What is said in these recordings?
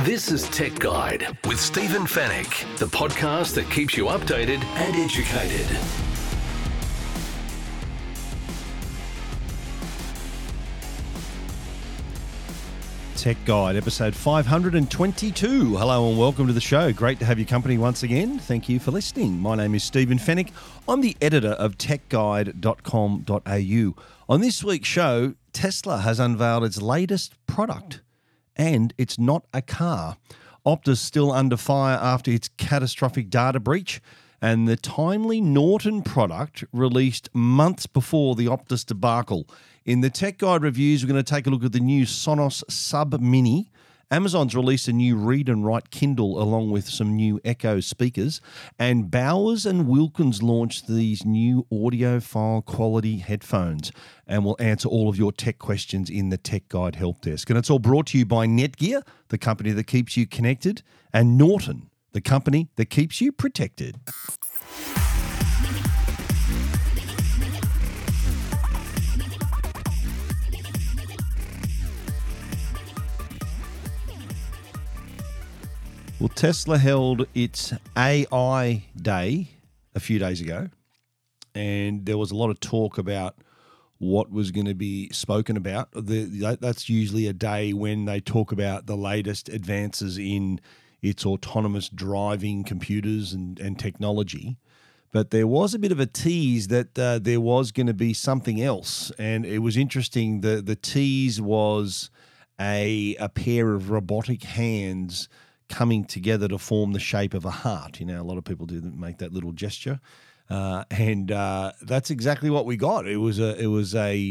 This is Tech Guide with Stephen Fennick, the podcast that keeps you updated and educated. Tech Guide, episode 522. Hello and welcome to the show. Great to have your company once again. Thank you for listening. My name is Stephen Fennick. I'm the editor of techguide.com.au. On this week's show, Tesla has unveiled its latest product, and it's not a car. Optus still under fire after its catastrophic data breach, and the timely Norton product released months before the Optus debacle. In the Tech Guide reviews, we're going to take a look at the new Sonos Sub Mini. Amazon's released a new read and write Kindle along with some new Echo speakers. And Bowers and Wilkins launched these new audiophile quality headphones. And we'll answer all of your tech questions in the Tech Guide help desk. And it's all brought to you by Netgear, the company that keeps you connected, and Norton, the company that keeps you protected. Well, Tesla held its AI day a few days ago, and there was a lot of talk about what was going to be spoken about. That's usually a day when they talk about the latest advances in its autonomous driving computers and technology. But there was a bit of a tease that there was going to be something else, and it was interesting. The tease was a pair of robotic hands coming together to form the shape of a heart. You know, a lot of people do make that little gesture, and that's exactly what we got. It was an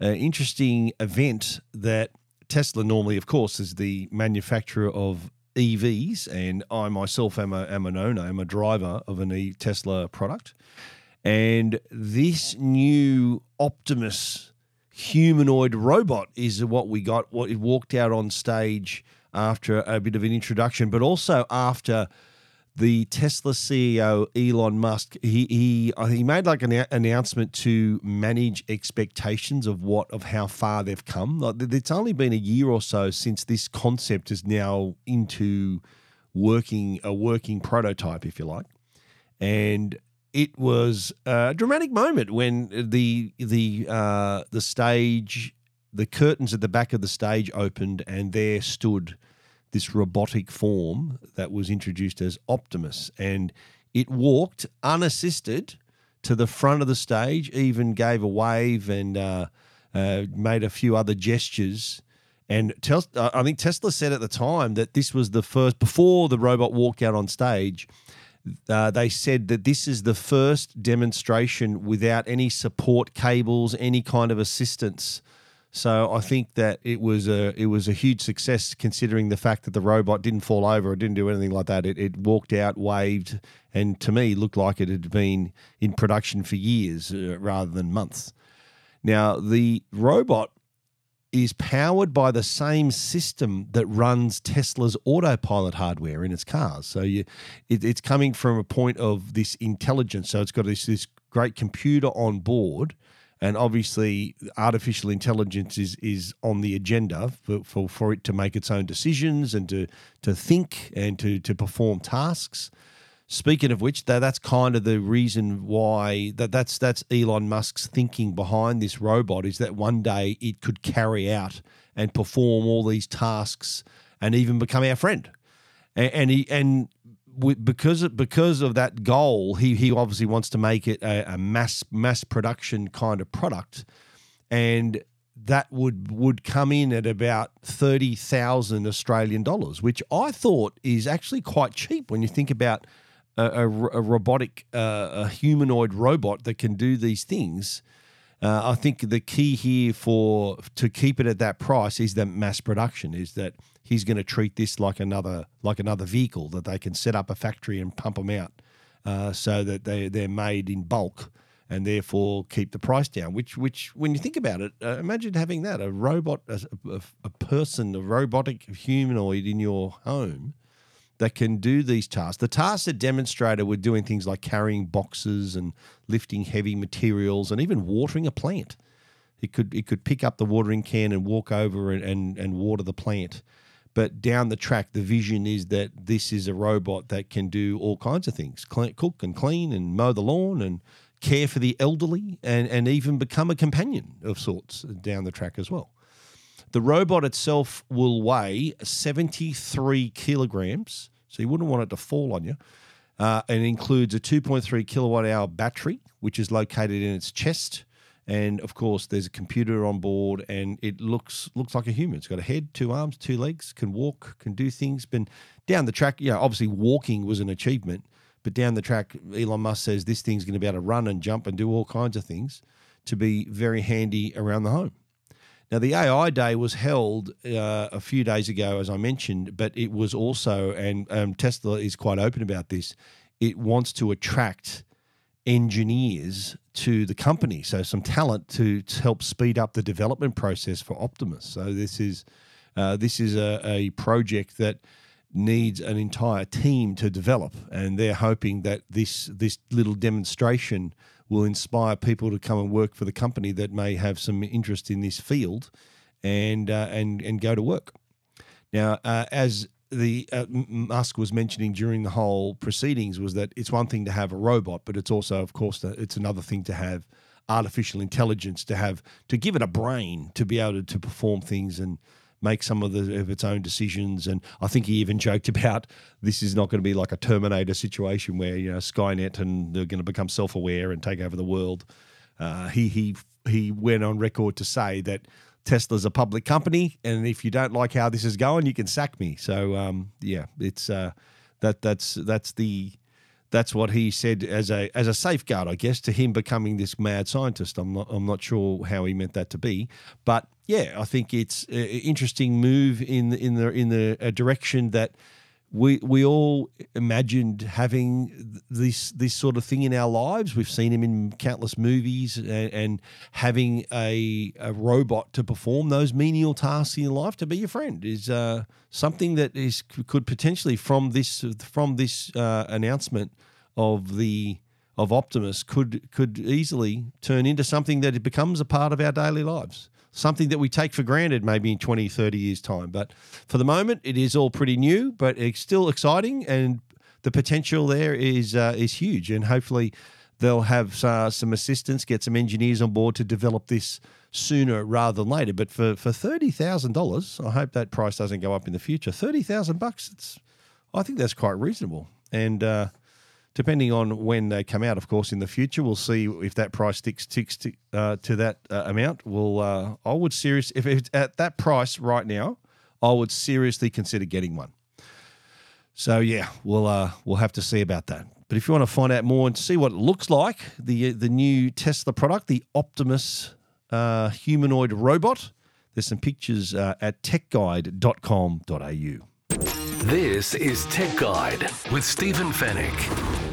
interesting event that Tesla normally, of course, is the manufacturer of EVs, and I myself am an owner. I'm a driver of an Tesla product, and this new Optimus humanoid robot is what we got. What it walked out on stage after a bit of an introduction, but also after the Tesla CEO, Elon Musk, he made like an announcement to manage expectations of how far they've come. Like, it's only been a year or so since this concept is now into a working prototype, if you like. And it was a dramatic moment when the stage, the curtains at the back of the stage opened, and there stood this robotic form that was introduced as Optimus. And it walked unassisted to the front of the stage, even gave a wave and made a few other gestures. And I think Tesla said at the time that this was the first, before the robot walked out on stage, they said that this is the first demonstration without any support cables, any kind of assistance. So I think that it was a huge success, considering the fact that the robot didn't fall over, it didn't do anything like that. It walked out, waved, and to me looked like it had been in production for years rather than months. Now, the robot is powered by the same system that runs Tesla's autopilot hardware in its cars. So it's coming from a point of this intelligence. So it's got this great computer on board. And obviously, artificial intelligence is on the agenda for it to make its own decisions and to think and to perform tasks. Speaking of which, that's kind of the reason why that's Elon Musk's thinking behind this robot, is that one day it could carry out and perform all these tasks and even become our friend. Because of that goal, he obviously wants to make it a mass production kind of product, and that would come in at about 30,000 Australian dollars, which I thought is actually quite cheap when you think about a robotic, a humanoid robot that can do these things. I think the key here to keep it at that price is the mass production. Is that he's going to treat this like another vehicle that they can set up a factory and pump them out, so that they're made in bulk and therefore keep the price down. Which when you think about it, imagine having that a robotic humanoid in your home that can do these tasks. The tasks that demonstrated were doing things like carrying boxes and lifting heavy materials and even watering a plant. It could pick up the watering can and walk over and water the plant. But down the track, the vision is that this is a robot that can do all kinds of things, cook and clean and mow the lawn and care for the elderly and even become a companion of sorts down the track as well. The robot itself will weigh 73 kilograms, so you wouldn't want it to fall on you, and includes a 2.3 kilowatt hour battery, which is located in its chest. And, of course, there's a computer on board, and it looks like a human. It's got a head, two arms, two legs, can walk, can do things. But down the track, you know, obviously walking was an achievement, but down the track, Elon Musk says this thing's going to be able to run and jump and do all kinds of things to be very handy around the home. Now, the AI Day was held a few days ago, as I mentioned, but it was also, and Tesla is quite open about this, it wants to attract engineers to the company, so some talent to help speed up the development process for Optimus. So this is a project that needs an entire team to develop, and they're hoping that this little demonstration will inspire people to come and work for the company that may have some interest in this field, and go to work. Now, as the Musk was mentioning during the whole proceedings, was that it's one thing to have a robot, but it's also, of course, it's another thing to have artificial intelligence, to give it a brain to be able to perform things and make some of its own decisions. And I think he even joked about this is not going to be like a Terminator situation where, you know, Skynet and they're going to become self-aware and take over the world. He went on record to say that Tesla's a public company, and if you don't like how this is going, you can sack me. So that's what he said as a safeguard, I guess, to him becoming this mad scientist. I'm not sure how he meant that to be, but yeah, I think it's an interesting move in the direction that we all imagined having this sort of thing in our lives. We've seen him in countless movies, and having a robot to perform those menial tasks in life, to be your friend, is something that could potentially, from this announcement of Optimus, could easily turn into something that it becomes a part of our daily lives. Something that we take for granted maybe in 20, 30 years' time. But for the moment, it is all pretty new, but it's still exciting, and the potential there is huge. And hopefully they'll have some assistance, get some engineers on board to develop this sooner rather than later. But for $30,000, I hope that price doesn't go up in the future. $30,000, I think that's quite reasonable. And depending on when they come out, of course, in the future, we'll see if that price sticks to that amount. If it's at that price right now, I would seriously consider getting one. So yeah, we'll have to see about that. But if you want to find out more and see what it looks like, the new Tesla product, the Optimus humanoid robot, there's some pictures at techguide.com.au. This is Tech Guide with Stephen Fennick.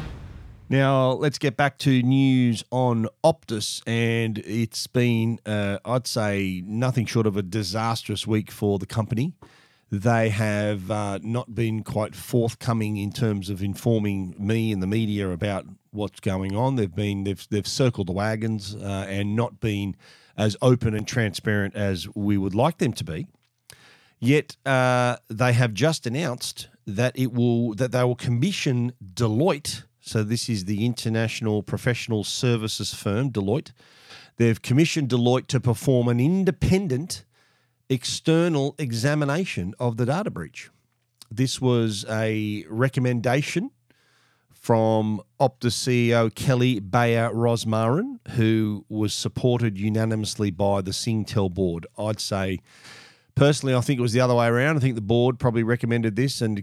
Now, let's get back to news on Optus, and it's been, I'd say, nothing short of a disastrous week for the company. They have not been quite forthcoming in terms of informing me and the media about what's going on. They've circled the wagons and not been as open and transparent as we would like them to be. Yet they have just announced that they will commission Deloitte. So this is the international professional services firm, Deloitte. They've commissioned Deloitte to perform an independent external examination of the data breach. This was a recommendation from Optus CEO Kelly Bayer Rosmarin, who was supported unanimously by the Singtel board. I'd say, personally, I think it was the other way around. I think the board probably recommended this, and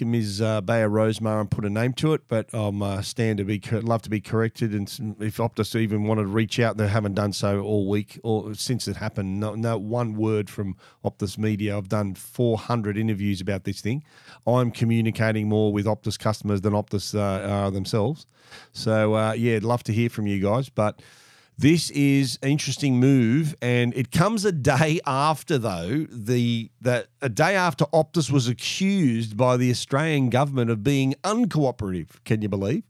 Ms. Bayer Rosmarin put a name to it. But love to be corrected. And if Optus even wanted to reach out, they haven't done so all week or since it happened. No one word from Optus Media. I've done 400 interviews about this thing. I'm communicating more with Optus customers than Optus are themselves. So I'd love to hear from you guys, but. This is an interesting move, and it comes a day after, though, a day after Optus was accused by the Australian government of being uncooperative, can you believe?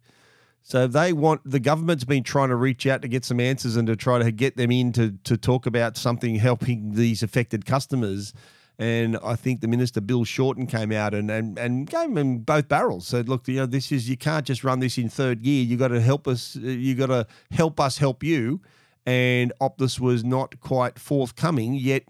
So they want, the government's been trying to reach out to get some answers and to try to get them in to talk about something helping these affected customers. And I think the Minister, Bill Shorten, came out and gave them both barrels. Said, look, you know, this is, you can't just run this in third gear. You got to help us. You got to help us help you. And Optus was not quite forthcoming. Yet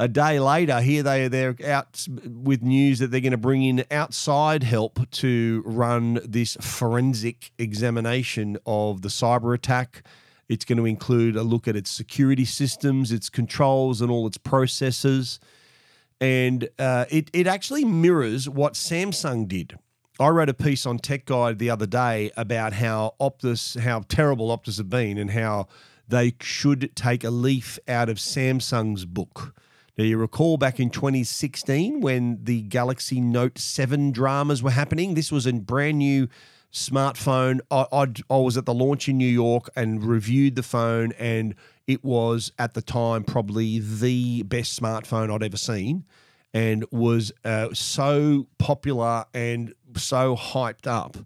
a day later, here they're out with news that they're going to bring in outside help to run this forensic examination of the cyber attack. It's going to include a look at its security systems, its controls, and all its processes. And it actually mirrors what Samsung did. I wrote a piece on Tech Guide the other day about how Optus, how terrible Optus have been and how they should take a leaf out of Samsung's book. Now, you recall back in 2016 when the Galaxy Note 7 dramas were happening, this was a brand new smartphone. I was at the launch in New York and reviewed the phone, and it was, at the time, probably the best smartphone I'd ever seen and was so popular and so hyped up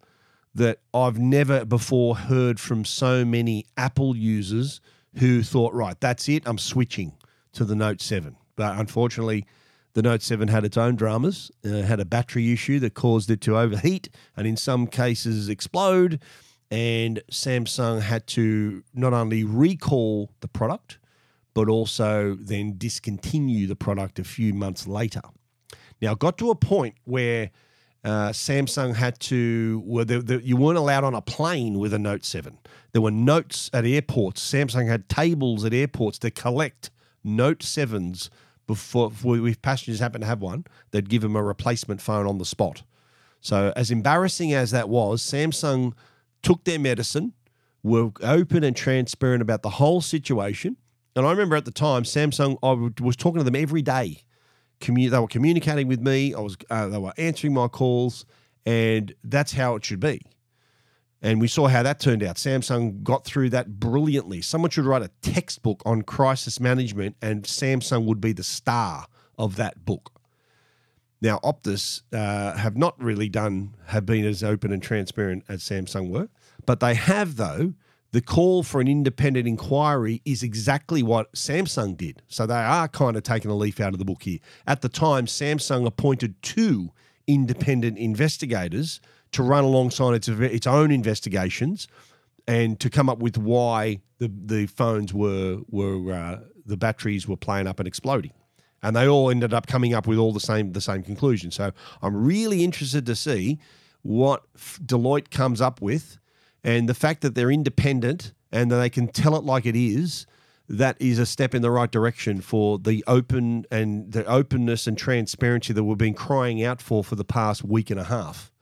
that I've never before heard from so many Apple users who thought, right, that's it, I'm switching to the Note 7. But unfortunately, the Note 7 had its own dramas, had a battery issue that caused it to overheat and in some cases explode. And Samsung had to not only recall the product, but also then discontinue the product a few months later. Now, it got to a point where Samsung had to, you weren't allowed on a plane with a Note 7. There were notes at airports. Samsung had tables at airports to collect Note 7s before if passengers happened to have one, they'd give them a replacement phone on the spot. So as embarrassing as that was, Samsung took their medicine, were open and transparent about the whole situation. And I remember at the time, Samsung, I was talking to them every day. They were communicating with me. They were answering my calls, and that's how it should be. And we saw how that turned out. Samsung got through that brilliantly. Someone should write a textbook on crisis management, and Samsung would be the star of that book. Now, Optus have been as open and transparent as Samsung were, but they have, though, the call for an independent inquiry is exactly what Samsung did. So they are kind of taking a leaf out of the book here. At the time, Samsung appointed two independent investigators to run alongside its own investigations and to come up with why the phones were the batteries were playing up and exploding. And they all ended up coming up with all the same conclusion. So I'm really interested to see what Deloitte comes up with, and the fact that they're independent and that they can tell it like it is, that is a step in the right direction for the openness and transparency that we've been crying out for the past week and a half.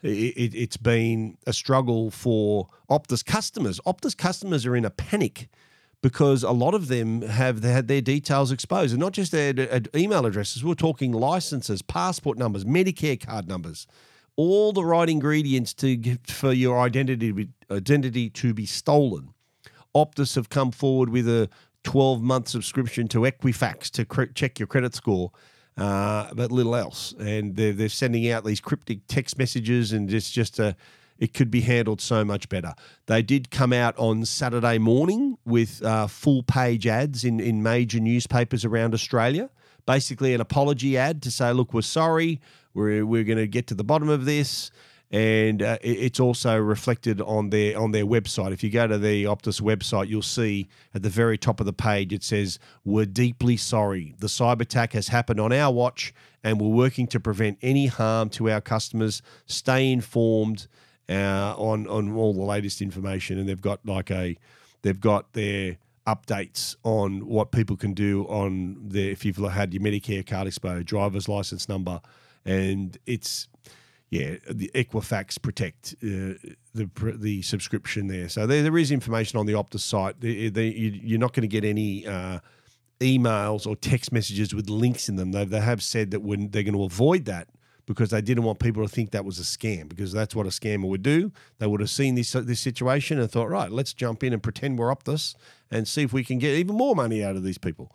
It's been a struggle for Optus customers. Optus customers are in a panic, because a lot of them have had their details exposed, and not just their email addresses. We're talking licenses, passport numbers, Medicare card numbers, all the right ingredients for your identity to be stolen. Optus have come forward with a 12-month subscription to Equifax to check your credit score, but little else. And they're sending out these cryptic text messages, and it's just a... It could be handled so much better. They did come out on Saturday morning with full-page ads in major newspapers around Australia, basically an apology ad to say, look, we're sorry, we're going to get to the bottom of this, and it's also reflected on their website. If you go to the Optus website, you'll see at the very top of the page it says, we're deeply sorry. The cyber attack has happened on our watch, and we're working to prevent any harm to our customers. Stay informed on all the latest information, and they've got their updates on what people can do on their, if you've had your Medicare card exposed, driver's license number, and it's the Equifax Protect the subscription there. So there is information on the Optus site. You're not going to get any emails or text messages with links in them. They have said that they're going to avoid that, because they didn't want people to think that was a scam, because that's what a scammer would do. They would have seen this situation and thought, right, let's jump in and pretend we're Optus and see if we can get even more money out of these people.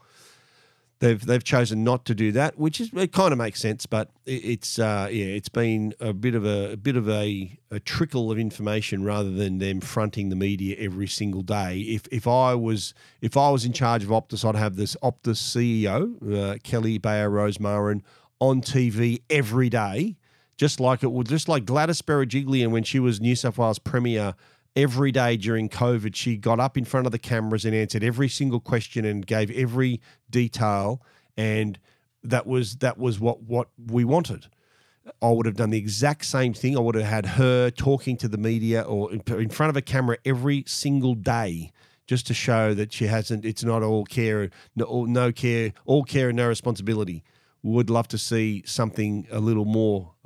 They've chosen not to do that, which is it kind of makes sense, but it's been a bit of a trickle of information rather than them fronting the media every single day. If I was in charge of Optus, I'd have this Optus CEO Kelly Bayer Rosmarin on TV every day, just like Gladys Berejiklian when she was New South Wales Premier. Every day during COVID, she got up in front of the cameras and answered every single question and gave every detail, and that was what we wanted. I would have done the exact same thing. I would have had her talking to the media or in front of a camera every single day just to show that she hasn't. It's not all care, no care, all care and no responsibility. Would love to see something a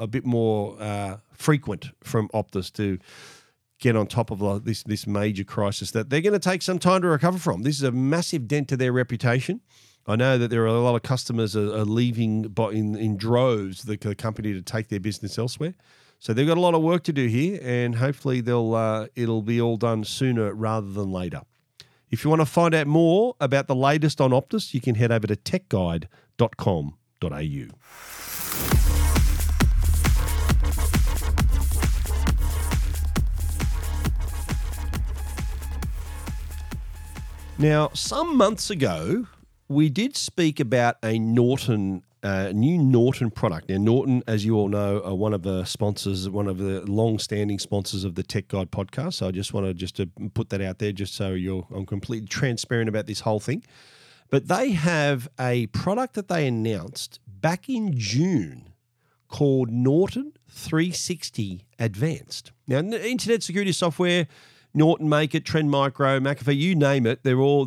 bit more frequent from Optus to get on top of this major crisis that they're going to take some time to recover from. This is a massive dent to their reputation. I know that there are a lot of customers are leaving in droves the company to take their business elsewhere. So they've got a lot of work to do here, and hopefully it'll be all done sooner rather than later. If you want to find out more about the latest on Optus, you can head over to techguide.com.au. Now, some months ago, we did speak about a new Norton product. Now, Norton, as you all know, are one of the long-standing sponsors of the Tech Guide podcast. So I just wanted to put that out there just so I'm completely transparent about this whole thing. But they have a product that they announced back in June called Norton 360 Advanced. Now, internet security software, Norton make it, Trend Micro, McAfee, you name it. There's all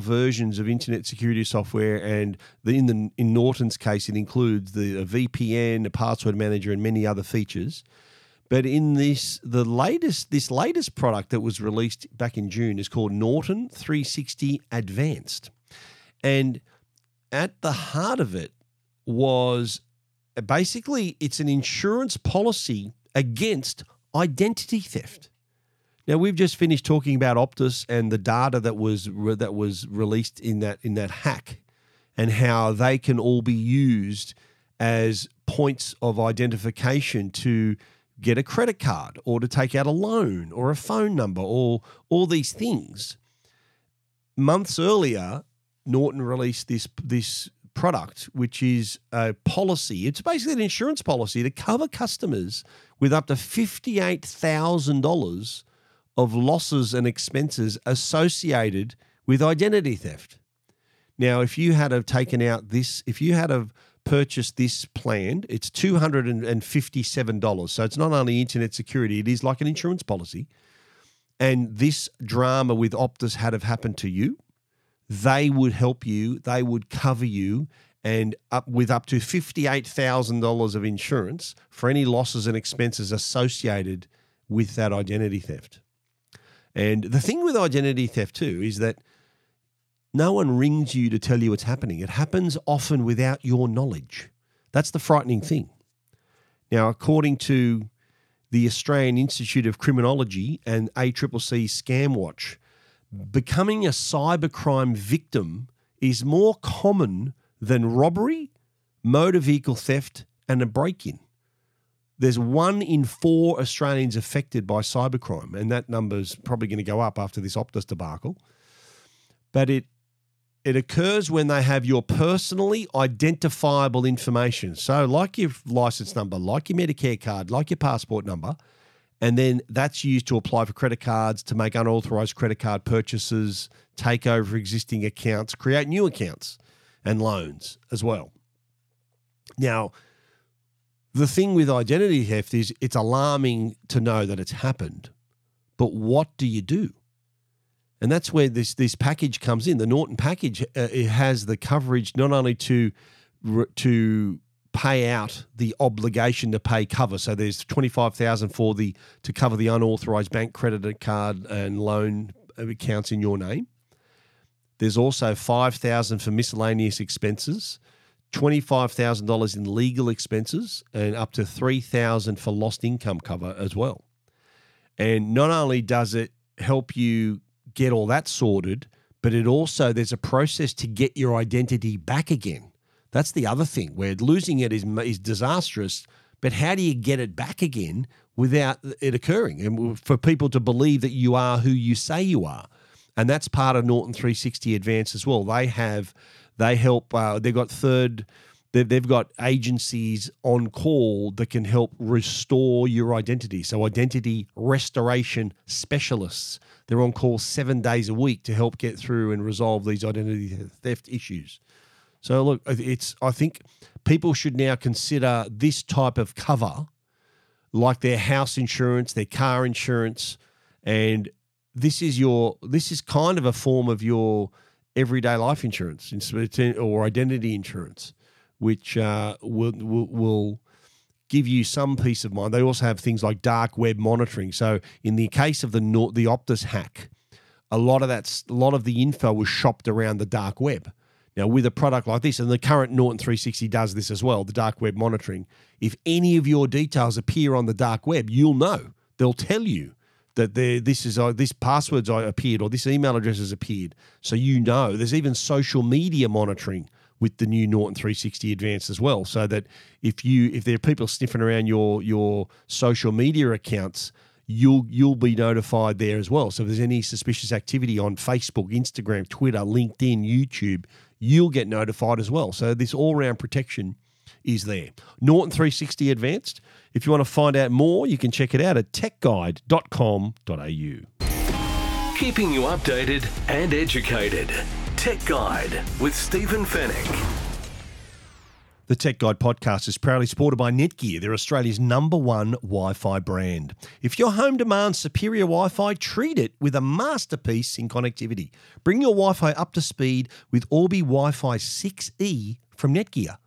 versions of internet security software, and in Norton's case, it includes a VPN, a password manager, and many other features. But in this latest product that was released back in June is called Norton 360 Advanced, and at the heart of it was basically it's an insurance policy against identity theft. Now, we've just finished talking about Optus and the data that was released in that hack, and how they can all be used as points of identification to get a credit card or to take out a loan or a phone number or all these things. Months earlier, Norton released this product, which is a policy. It's basically an insurance policy to cover customers with up to $58,000 of losses and expenses associated with identity theft. Now, if you had have taken out this, if you had have purchased this plan, it's $257. So it's not only internet security, it is like an insurance policy. And this drama with Optus had have happened to you, they would help you, they would cover you, and up to $58,000 of insurance for any losses and expenses associated with that identity theft. And the thing with identity theft too is that no one rings you to tell you it's happening. It happens often without your knowledge. That's the frightening thing. Now, according to the Australian Institute of Criminology and ACCC Scamwatch, becoming a cybercrime victim is more common than robbery, motor vehicle theft, and a break-in. There's 1 in 4 Australians affected by cybercrime, and that number's probably going to go up after this Optus debacle. But it occurs when they have your personally identifiable information. So like your license number, like your Medicare card, like your passport number, and then that's used to apply for credit cards, to make unauthorized credit card purchases, take over existing accounts, create new accounts, and loans as well. Now, the thing with identity theft is it's alarming to know that it's happened, but what do you do? And that's where this package comes in. The Norton package, it has the coverage not only to pay out the obligation to pay cover. So there's $25,000 to cover the unauthorized bank credit card and loan accounts in your name. There's also $5,000 for miscellaneous expenses, $25,000 in legal expenses, and up to $3,000 for lost income cover as well. And not only does it help you get all that sorted, but it also, there's a process to get your identity back again. That's the other thing, where losing it is disastrous, but how do you get it back again without it occurring and for people to believe that you are who you say you are? And that's part of Norton 360 Advanced as well. They've got agencies on call that can help restore your identity. So identity restoration specialists, they're on call 7 days a week to help get through and resolve these identity theft issues. So look, I think people should now consider this type of cover like their house insurance, their car insurance, and this is kind of a form of your everyday life insurance or identity insurance, which will give you some peace of mind. They also have things like dark web monitoring. So in the case of the Optus hack, a lot of the info was shopped around the dark web. Now, with a product like this, and the current Norton 360 does this as well, the dark web monitoring, if any of your details appear on the dark web, you'll know. They'll tell you that this password's appeared or this email address has appeared. So you know. There's even social media monitoring with the new Norton 360 Advanced as well, so that if there are people sniffing around your social media accounts, you'll be notified there as well. So if there's any suspicious activity on Facebook, Instagram, Twitter, LinkedIn, YouTube, you'll get notified as well. So this all-round protection is there. Norton 360 Advanced. If you want to find out more, you can check it out at techguide.com.au. Keeping you updated and educated. Tech Guide with Stephen Fennick. The Tech Guide podcast is proudly supported by Netgear. They're Australia's #1 Wi-Fi brand. If your home demands superior Wi-Fi, treat it with a masterpiece in connectivity. Bring your Wi-Fi up to speed with Orbi Wi-Fi 6E from Netgear.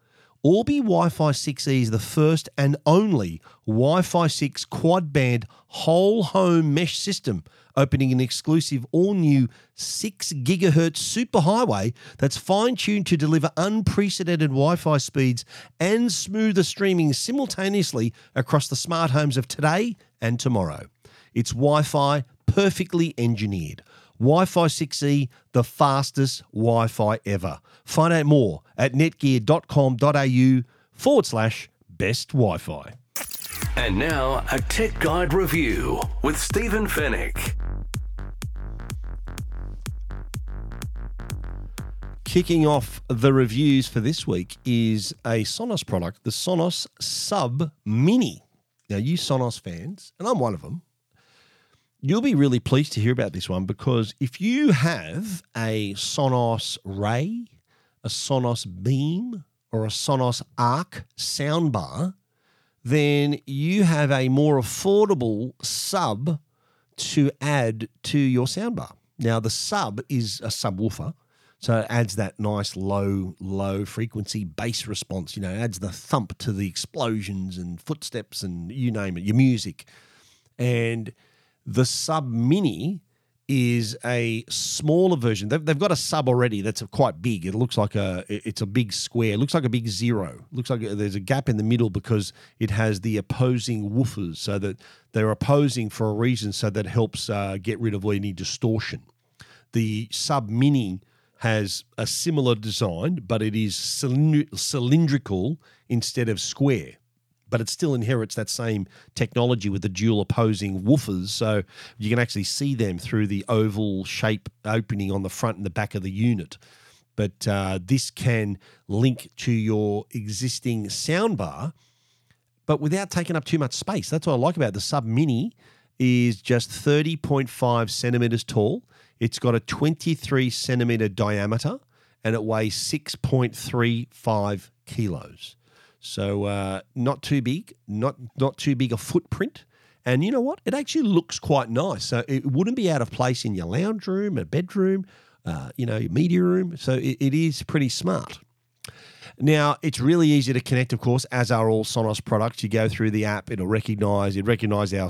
Orbi Wi-Fi 6E is the first and only Wi-Fi 6 quad-band whole home mesh system, opening an exclusive all-new 6 gigahertz superhighway that's fine-tuned to deliver unprecedented Wi-Fi speeds and smoother streaming simultaneously across the smart homes of today and tomorrow. It's Wi-Fi perfectly engineered. Wi-Fi 6E, the fastest Wi-Fi ever. Find out more at netgear.com.au/best Wi-Fi. And now, a Tech Guide review with Stephen Fennick. Kicking off the reviews for this week is a Sonos product, the Sonos Sub Mini. Now, you Sonos fans, and I'm one of them, you'll be really pleased to hear about this one, because if you have a Sonos Ray, a Sonos Beam, or a Sonos Arc soundbar, then you have a more affordable sub to add to your soundbar. Now, the sub is a subwoofer, so it adds that nice low frequency bass response, adds the thump to the explosions and footsteps and you name it, your music. And the Sub Mini is a smaller version. They've got a sub already that's quite big. It looks like it's a big square. It looks like a big zero. It looks like there's a gap in the middle because it has the opposing woofers, so that they're opposing for a reason, so that helps get rid of any distortion. The Sub Mini has a similar design, but it is cylindrical instead of square. But it still inherits that same technology with the dual opposing woofers, so you can actually see them through the oval shape opening on the front and the back of the unit. But this can link to your existing soundbar, but without taking up too much space. That's what I like about it. The Sub Mini is just 30.5 centimetres tall. It's got a 23 centimetre diameter, and it weighs 6.35 kilos. So not too big, not too big a footprint. And you know what? It actually looks quite nice. So it wouldn't be out of place in your lounge room, a bedroom, your media room. So it is pretty smart. Now, it's really easy to connect, of course, as are all Sonos products. You go through the app, it'll recognise we connected to our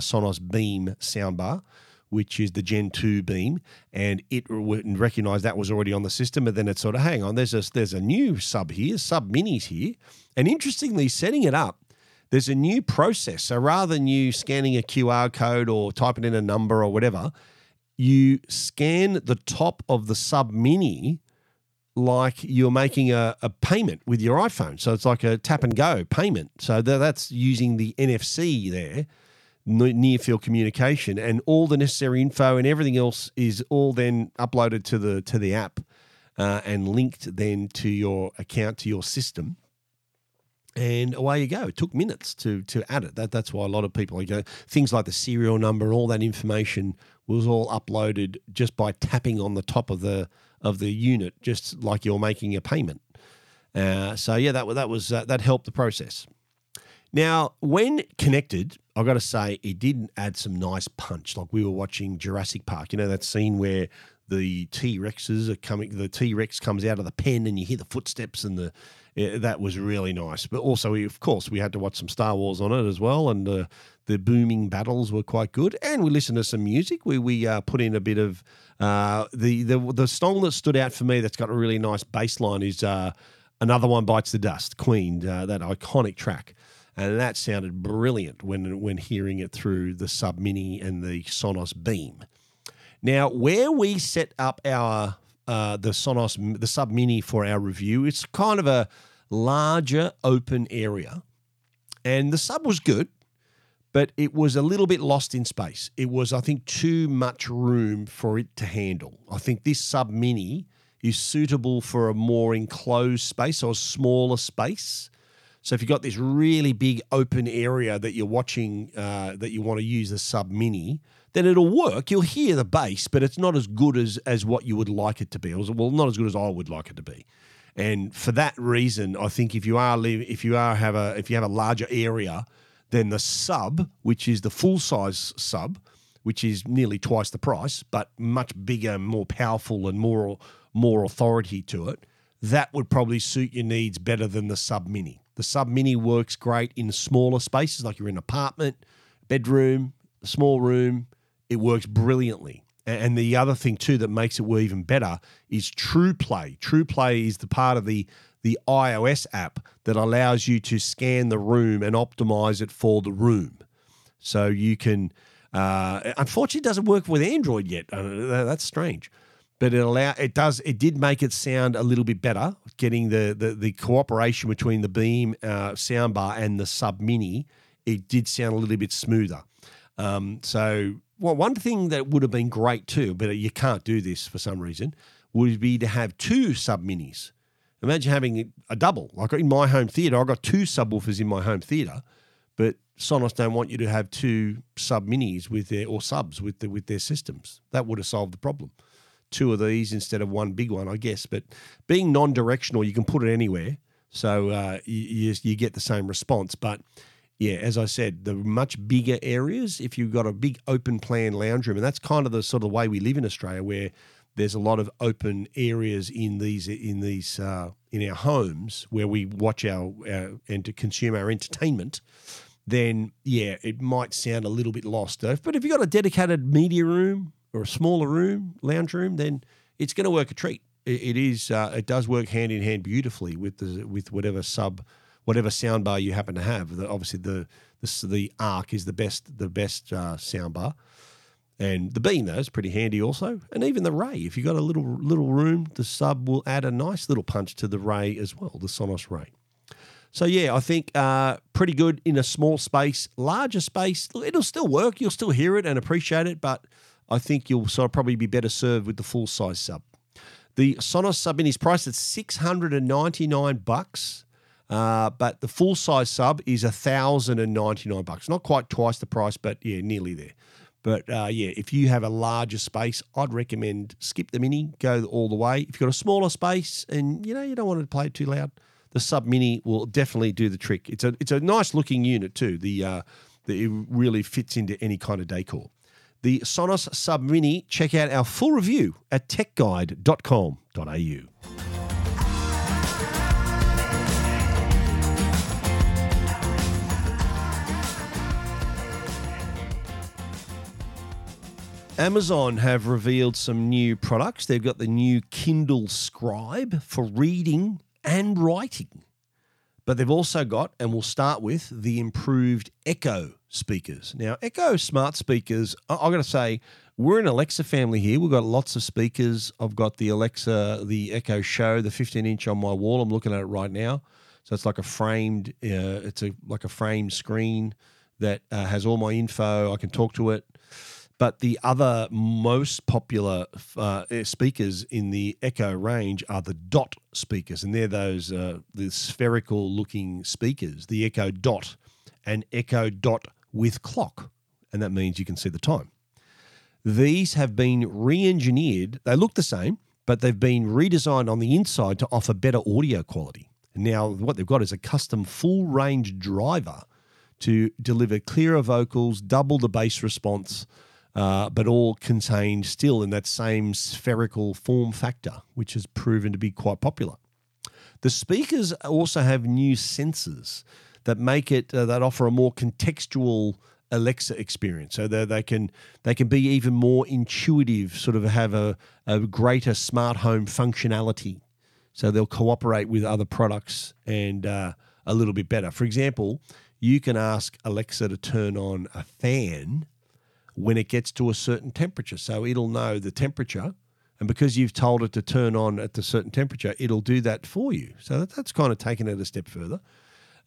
Sonos Beam soundbar, which is the Gen 2 Beam, and it recognised that was already on the system, but then it sort of, hang on, there's a new sub here, Sub Mini's here. And interestingly, setting it up, there's a new process. So rather than you scanning a QR code or typing in a number or whatever, you scan the top of the Sub Mini like you're making a payment with your iPhone. So it's like a tap and go payment. So that's using the NFC there, near field communication, and all the necessary info and everything else is all then uploaded to the app and linked then to your account, to your system. And away you go. It took minutes to add it. That's why a lot of people, things like the serial number, all that information was all uploaded just by tapping on the top of the unit, just like you're making a payment. That helped the process. Now, when connected, I've got to say it did add some nice punch. Like we were watching Jurassic Park, that scene where the T-Rexes are coming. The T-Rex comes out of the pen, and you hear the footsteps, and that was really nice. But also, of course, we had to watch some Star Wars on it as well, and the booming battles were quite good. And we listened to some music. We put in a bit of the song that stood out for me. That's got a really nice bass line. Is Another One Bites the Dust, Queen, that iconic track. And that sounded brilliant when hearing it through the Sub Mini and the Sonos Beam. Now, where we set up our the Sub Mini for our review, it's kind of a larger open area, and the Sub was good, but it was a little bit lost in space. It was, I think, too much room for it to handle. I think this Sub Mini is suitable for a more enclosed space or smaller space. So if you've got this really big open area that you're watching, that you want to use the Sub Mini, then it'll work. You'll hear the bass, but it's not as good as what you would like it to be. Well, not as good as I would like it to be. And for that reason, I think if you have a larger area, then the Sub, which is the full size Sub, which is nearly twice the price, but much bigger, more powerful, and more authority to it, that would probably suit your needs better than the Sub Mini. The Sub Mini works great in smaller spaces, like you're in an apartment, bedroom, small room. It works brilliantly. And the other thing too that makes it even better is TruePlay. TruePlay is the part of the iOS app that allows you to scan the room and optimize it for the room. So you can unfortunately, it doesn't work with Android yet. That's strange. But it did make it sound a little bit better, getting the cooperation between the Beam soundbar and the Sub Mini. It did sound a little bit smoother. One thing that would have been great too, but you can't do this for some reason, would be to have two Sub Minis. Imagine having a double. Like in my home theater, I've got two subwoofers in my home theater, but Sonos don't want you to have two Sub Minis with their systems. That would have solved the problem. Two of these instead of one big one, I guess. But being non-directional, you can put it anywhere, so you get the same response. But, yeah, as I said, the much bigger areas, if you've got a big open-plan lounge room, and that's kind of the sort of way we live in Australia where there's a lot of open areas in our homes where we watch and to consume our entertainment, then, yeah, it might sound a little bit lost. But if you've got a dedicated media room, or a smaller room, lounge room, then it's going to work a treat. It does work hand in hand beautifully with whatever soundbar you happen to have. Obviously, the Arc is the best soundbar, and the Beam though is pretty handy also, and even the Ray. If you've got a little room, the Sub will add a nice little punch to the Ray as well, the Sonos Ray. So, yeah, I think pretty good in a small space. Larger space, it'll still work. You'll still hear it and appreciate it, but I think you'll sort of probably be better served with the full-size Sub. The Sonos Sub Mini is priced at $699, but the full-size Sub is $1,099. Not quite twice the price, but, yeah, nearly there. But, yeah, if you have a larger space, I'd recommend skip the Mini, go all the way. If you've got a smaller space and, you don't want to play it too loud, the Sub Mini will definitely do the trick. It's a nice-looking unit too. It really fits into any kind of decor. The Sonos Sub Mini, check out our full review at techguide.com.au. Amazon have revealed some new products. They've got the new Kindle Scribe for reading and writing. But they've also got, and we'll start with, the improved Echo speakers. Now, Echo smart speakers, I've got to say, we're an Alexa family here. We've got lots of speakers. I've got the Alexa, the Echo Show, the 15-inch on my wall. I'm looking at it right now. So it's like a framed, framed screen that has all my info. I can talk to it. But the other most popular speakers in the Echo range are the Dot speakers, and they're those the spherical-looking speakers, the Echo Dot and Echo Dot with clock, and that means you can see the time. These have been re-engineered. They look the same, but they've been redesigned on the inside to offer better audio quality. Now, what they've got is a custom full-range driver to deliver clearer vocals, double the bass response, but all contained still in that same spherical form factor, which has proven to be quite popular. The speakers also have new sensors that make it that offer a more contextual Alexa experience, so that they can be even more intuitive, sort of have a greater smart home functionality. So they'll cooperate with other products and a little bit better. For example, you can ask Alexa to turn on a fan when it gets to a certain temperature. So it'll know the temperature, and because you've told it to turn on at a certain temperature, it'll do that for you. So that's kind of taken it a step further.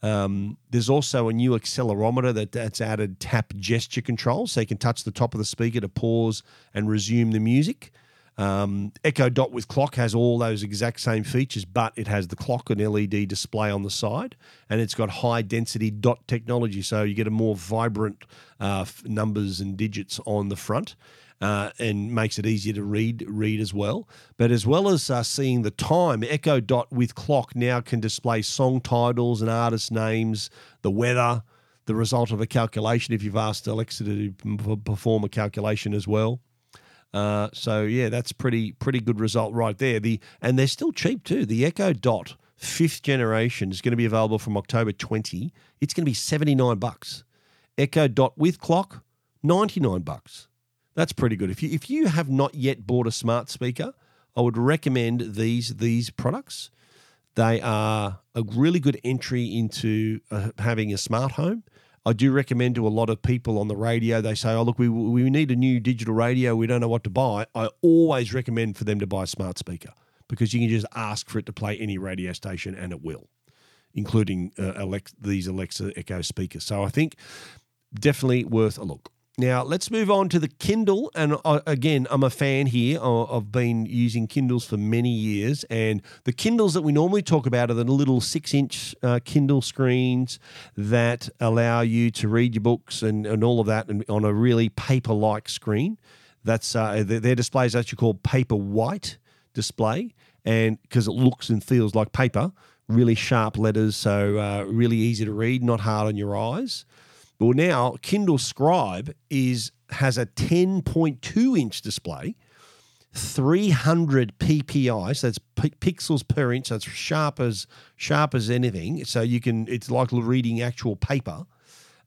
There's also a new accelerometer that's added tap gesture control, so you can touch the top of the speaker to pause and resume the music. Echo Dot with clock has all those exact same features, but it has the clock and LED display on the side, and it's got high-density dot technology, so you get a more vibrant numbers and digits on the front, and makes it easier to read as well. But as well as seeing the time, Echo Dot with clock now can display song titles and artist names, the weather, the result of a calculation if you've asked Alexa to perform a calculation as well. So yeah, that's pretty good result right there. And they're still cheap too. The Echo Dot 5th generation is going to be available from October 20. It's going to be $79. Echo Dot with clock, $99. That's pretty good. If you have not yet bought a smart speaker, I would recommend these products. They are a really good entry into having a smart home. I do recommend to a lot of people on the radio, they say, oh, look, we need a new digital radio. We don't know what to buy. I always recommend for them to buy a smart speaker because you can just ask for it to play any radio station and it will, including these Alexa Echo speakers. So I think definitely worth a look. Now, let's move on to the Kindle. And again, I'm a fan here. I've been using Kindles for many years. And the Kindles that we normally talk about are the little 6-inch Kindle screens that allow you to read your books and all of that on a really paper-like screen. That's their display is actually called paper white display, and because it looks and feels like paper, really sharp letters, so really easy to read, not hard on your eyes. Well, now Kindle Scribe has a 10.2-inch display, 300 ppi, so that's pixels per inch, so it's sharp as anything. So it's like reading actual paper,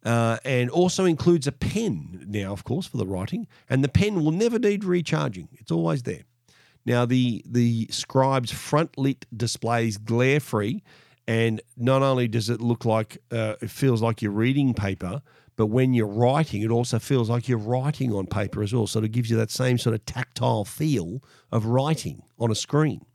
and also includes a pen now, of course, for the writing. And the pen will never need recharging; it's always there. Now the Scribe's front lit display is glare free. And not only does it look like it feels like you're reading paper, but when you're writing, it also feels like you're writing on paper as well. So it gives you that same sort of tactile feel of writing on a screen.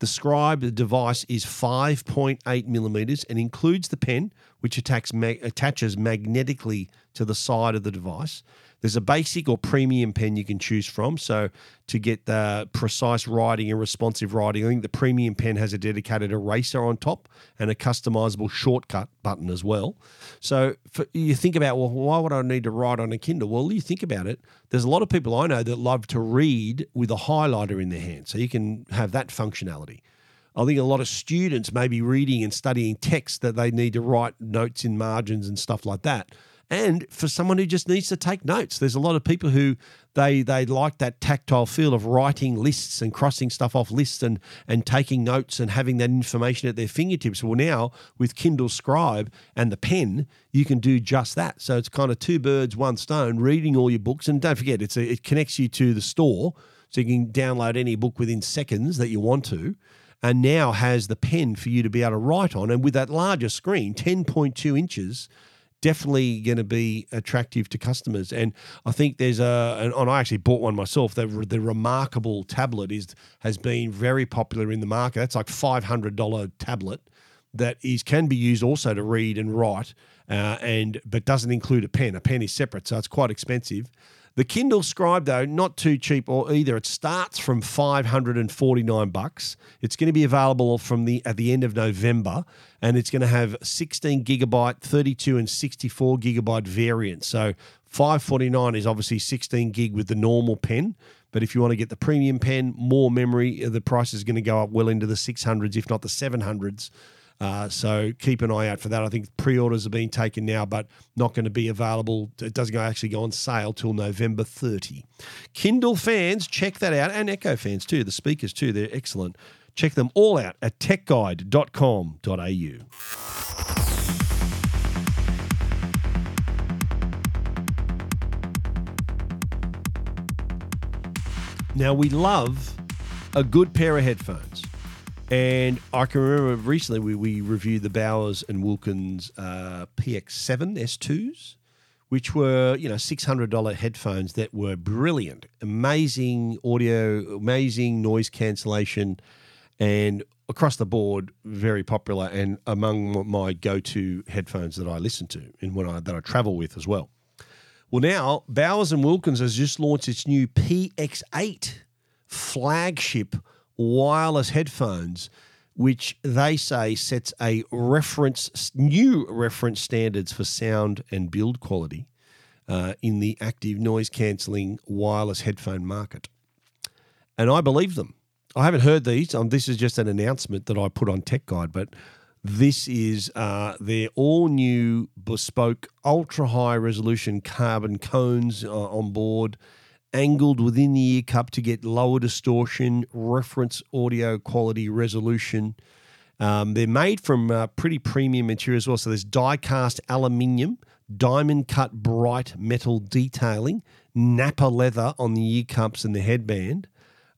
The Scribe device is 5.8 millimeters and includes the pen, which attaches magnetically to the side of the device. There's a basic or premium pen you can choose from. So to get the precise writing and responsive writing, I think the premium pen has a dedicated eraser on top and a customizable shortcut button as well. So you think about, well, why would I need to write on a Kindle? Well, you think about it. There's a lot of people I know that love to read with a highlighter in their hand. So you can have that functionality. I think a lot of students may be reading and studying text that they need to write notes in margins and stuff like that. And for someone who just needs to take notes, there's a lot of people who they like that tactile feel of writing lists and crossing stuff off lists and taking notes and having that information at their fingertips. Well, now with Kindle Scribe and the pen, you can do just that. So it's kind of two birds, one stone, reading all your books. And don't forget, it connects you to the store, so you can download any book within seconds that you want to. And now has the pen for you to be able to write on. And with that larger screen, 10.2 inches, definitely going to be attractive to customers. And I think there's and I actually bought one myself. The Remarkable tablet has been very popular in the market. That's like $500 tablet that can be used also to read and write, but doesn't include a pen. A pen is separate, so it's quite expensive. The Kindle Scribe, though, not too cheap either. It starts from $549. It's going to be available at the end of November, and it's going to have 16 gigabyte, 32 and 64 gigabyte variants. So $549 is obviously 16 gig with the normal pen, but if you want to get the premium pen, more memory, the price is going to go up well into the 600s, if not the 700s. So keep an eye out for that. I think pre-orders are being taken now, but not going to be available. It doesn't actually go on sale till November 30. Kindle fans, check that out. And Echo fans too, the speakers too, they're excellent. Check them all out at techguide.com.au. Now, we love a good pair of headphones. And I can remember recently we reviewed the Bowers and Wilkins PX7 S2s, which were, $600 headphones that were brilliant, amazing audio, amazing noise cancellation, and across the board, very popular and among my go-to headphones that I listen to and that I travel with as well. Well, now Bowers and Wilkins has just launched its new PX8 flagship wireless headphones, which they say sets a new reference standards for sound and build quality in the active noise-cancelling wireless headphone market. And I believe them. I haven't heard these. This is just an announcement that I put on Tech Guide, but this is their all-new bespoke ultra-high-resolution carbon cones on board, angled within the ear cup to get lower distortion, reference audio quality resolution. They're made from pretty premium material as well. So there's die-cast aluminium, diamond-cut bright metal detailing, Nappa leather on the ear cups and the headband.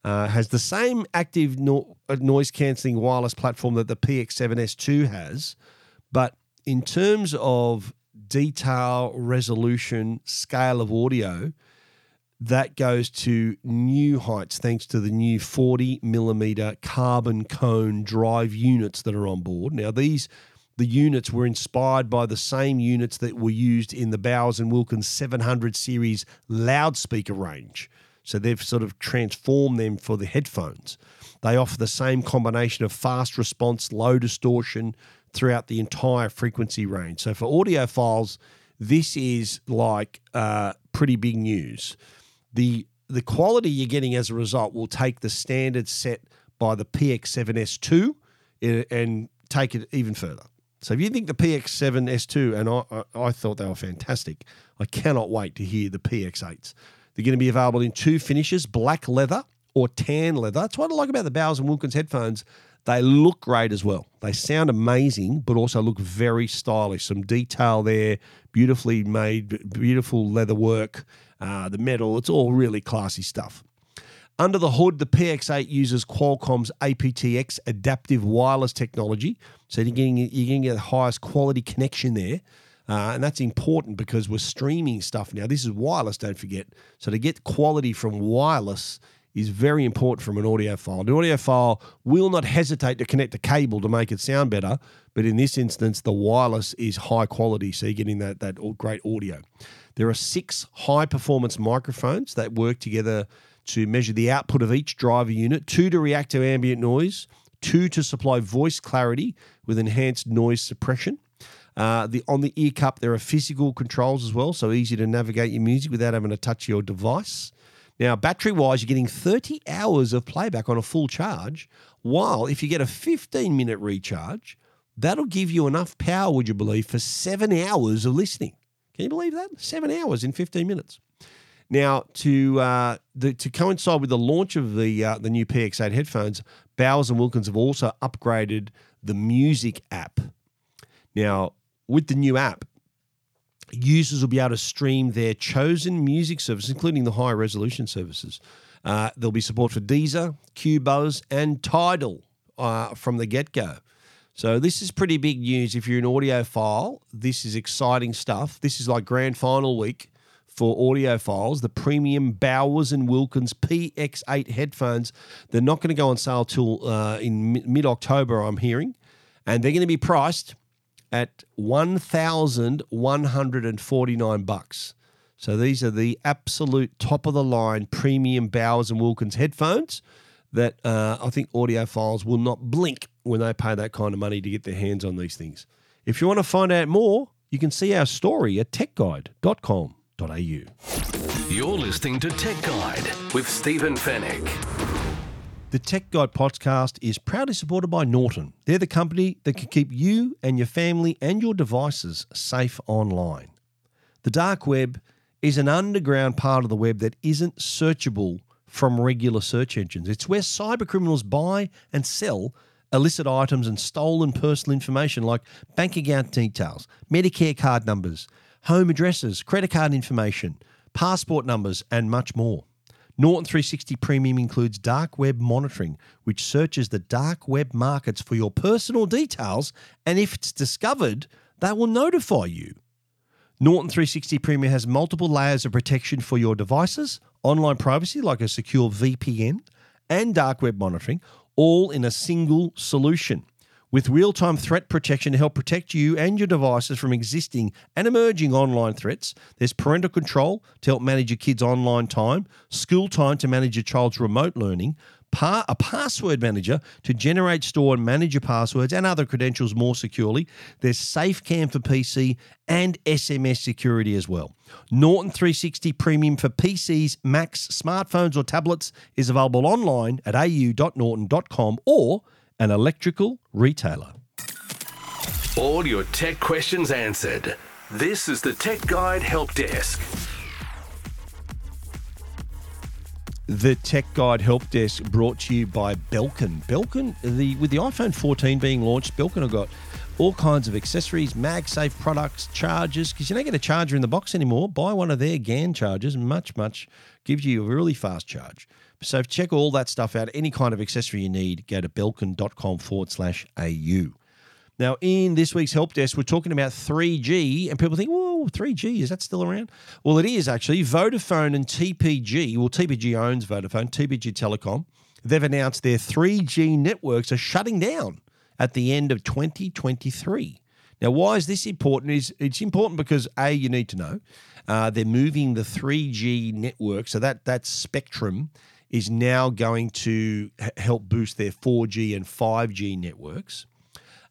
Has the same active noise-cancelling wireless platform that the PX7S2 has, but in terms of detail, resolution, scale of audio, that goes to new heights thanks to the new 40mm carbon cone drive units that are on board. Now, the units were inspired by the same units that were used in the Bowers & Wilkins 700 series loudspeaker range. So they've sort of transformed them for the headphones. They offer the same combination of fast response, low distortion throughout the entire frequency range. So for audiophiles, this is like pretty big news. The quality you're getting as a result will take the standard set by the PX7S2 and take it even further. So if you think the PX7S2, and I thought they were fantastic, I cannot wait to hear the PX8s. They're going to be available in two finishes, black leather or tan leather. That's what I like about the Bowers & Wilkins headphones. They look great as well. They sound amazing, but also look very stylish. Some detail there, beautifully made, beautiful leather work, the metal. It's all really classy stuff. Under the hood, the PX8 uses Qualcomm's aptX adaptive wireless technology. So you're getting the highest quality connection there. And that's important because we're streaming stuff now. This is wireless, don't forget. So to get quality from wireless is very important from an audiophile. An audiophile will not hesitate to connect a cable to make it sound better, but in this instance, the wireless is high quality, so you're getting that great audio. There are 6 high-performance microphones that work together to measure the output of each driver unit, 2 to react to ambient noise, 2 to supply voice clarity with enhanced noise suppression. On the ear cup, there are physical controls as well, so easy to navigate your music without having to touch your device. Now, battery-wise, you're getting 30 hours of playback on a full charge, while if you get a 15-minute recharge, that'll give you enough power, would you believe, for 7 hours of listening. Can you believe that? 7 hours in 15 minutes. Now, to coincide with the launch of the new PX8 headphones, Bowers & Wilkins have also upgraded the music app. Now, with the new app, users will be able to stream their chosen music service, including the high-resolution services. There'll be support for Deezer, QBuzz, and Tidal from the get-go. So this is pretty big news. If you're an audiophile, this is exciting stuff. This is like grand final week for audiophiles. The premium Bowers and Wilkins PX8 headphones, they're not going to go on sale till in mid-October, I'm hearing. And they're going to be priced at $1,149. So these are the absolute top-of-the-line premium Bowers and Wilkins headphones that I think audiophiles will not blink when they pay that kind of money to get their hands on these things. If you want to find out more, you can see our story at techguide.com.au. You're listening to Tech Guide with Stephen Fennick. The Tech Guide podcast is proudly supported by Norton. They're the company that can keep you and your family and your devices safe online. The dark web is an underground part of the web that isn't searchable from regular search engines. It's where cybercriminals buy and sell illicit items and stolen personal information like bank account details, Medicare card numbers, home addresses, credit card information, passport numbers, and much more. Norton 360 Premium includes dark web monitoring, which searches the dark web markets for your personal details, and if it's discovered, they will notify you. Norton 360 Premium has multiple layers of protection for your devices, online privacy like a secure VPN, and dark web monitoring, all in a single solution, with real-time threat protection to help protect you and your devices from existing and emerging online threats. There's parental control to help manage your kids' online time, school time to manage your child's remote learning, a password manager to generate, store, and manage your passwords and other credentials more securely. There's SafeCam for PC and SMS security as well. Norton 360 Premium for PCs, Macs, smartphones, or tablets is available online at au.norton.com or an electrical retailer. All your tech questions answered. This is the Tech Guide Help Desk. The Tech Guide Help Desk brought to you by Belkin. Belkin, with the iPhone 14 being launched, Belkin have got all kinds of accessories, MagSafe products, chargers, because you don't get a charger in the box anymore. Buy one of their GAN chargers, much gives you a really fast charge. So check all that stuff out. Any kind of accessory you need, go to belkin.com/au. Now, in this week's help desk, we're talking about 3G, and people think, whoa, 3G, is that still around? Well, it is actually. Vodafone and TPG, well, TPG owns Vodafone, TPG Telecom, they've announced their 3G networks are shutting down at the end of 2023. Now, why is this important? It's important because, A, you need to know, they're moving the 3G network, so that spectrum is now going to help boost their 4G and 5G networks.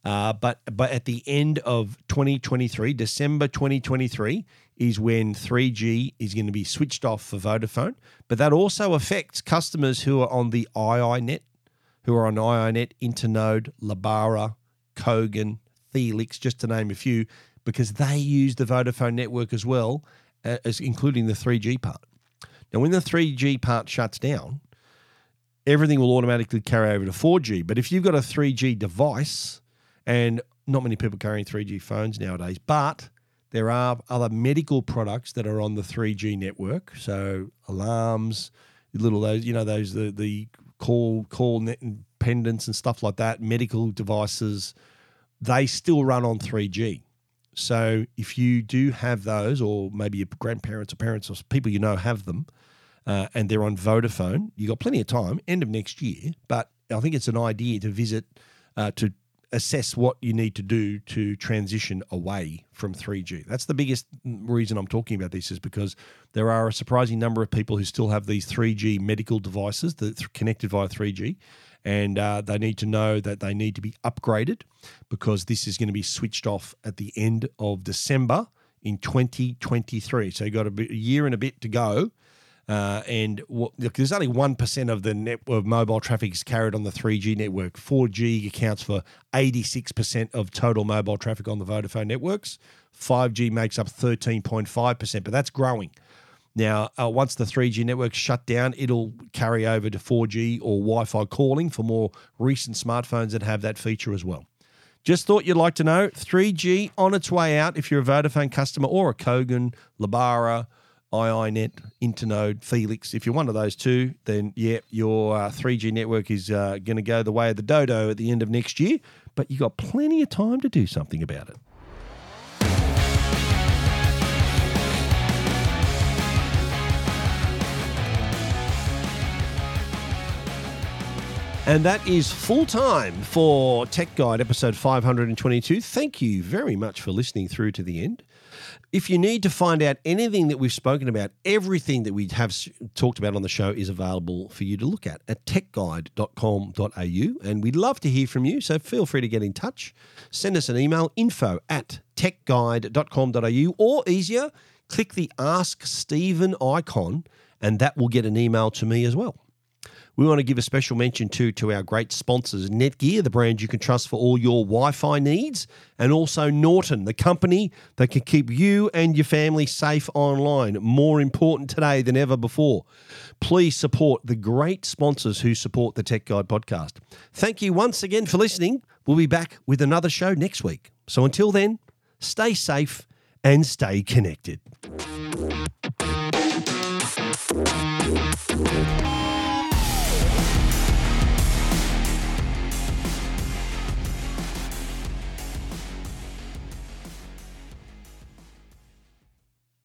But at the end of 2023, December 2023, is when 3G is going to be switched off for Vodafone. But that also affects customers who are on the iiNet, Internode, Lebara, Kogan, Felix, just to name a few, because they use the Vodafone network as well, as including the 3G part. Now, when the 3G part shuts down, everything will automatically carry over to 4G. But if you've got a 3G device, and not many people carrying 3G phones nowadays, but there are other medical products that are on the 3G network. So alarms, the call net and pendants and stuff like that, medical devices, they still run on 3G. So if you do have those, or maybe your grandparents or parents or people you know have them, and they're on Vodafone, you've got plenty of time, end of next year. But I think it's an idea to assess what you need to do to transition away from 3G. That's the biggest reason I'm talking about this, is because there are a surprising number of people who still have these 3G medical devices that are connected via 3G, and they need to know that they need to be upgraded, because this is going to be switched off at the end of December in 2023. So you've got a year and a bit to go. Look, there's only 1% of the network mobile traffic is carried on the 3G network. 4G accounts for 86% of total mobile traffic on the Vodafone networks. 5G makes up 13.5%, but that's growing. Now, once the 3G network's shut down, it'll carry over to 4G or Wi-Fi calling for more recent smartphones that have that feature as well. Just thought you'd like to know, 3G on its way out if you're a Vodafone customer or a Kogan, Lebara, iiNet, Internode, Felix. If you're one of those two, then, your 3G network is going to go the way of the dodo at the end of next year, but you've got plenty of time to do something about it. And that is full time for Tech Guide episode 522. Thank you very much for listening through to the end. If you need to find out anything that we've spoken about, everything that we have talked about on the show is available for you to look at techguide.com.au. And we'd love to hear from you, so feel free to get in touch. Send us an email, info@techguide.com.au, or easier, click the Ask Stephen icon and that will get an email to me as well. We want to give a special mention to our great sponsors, Netgear, the brand you can trust for all your Wi-Fi needs, and also Norton, the company that can keep you and your family safe online. More important today than ever before. Please support the great sponsors who support the Tech Guide podcast. Thank you once again for listening. We'll be back with another show next week. So until then, stay safe and stay connected.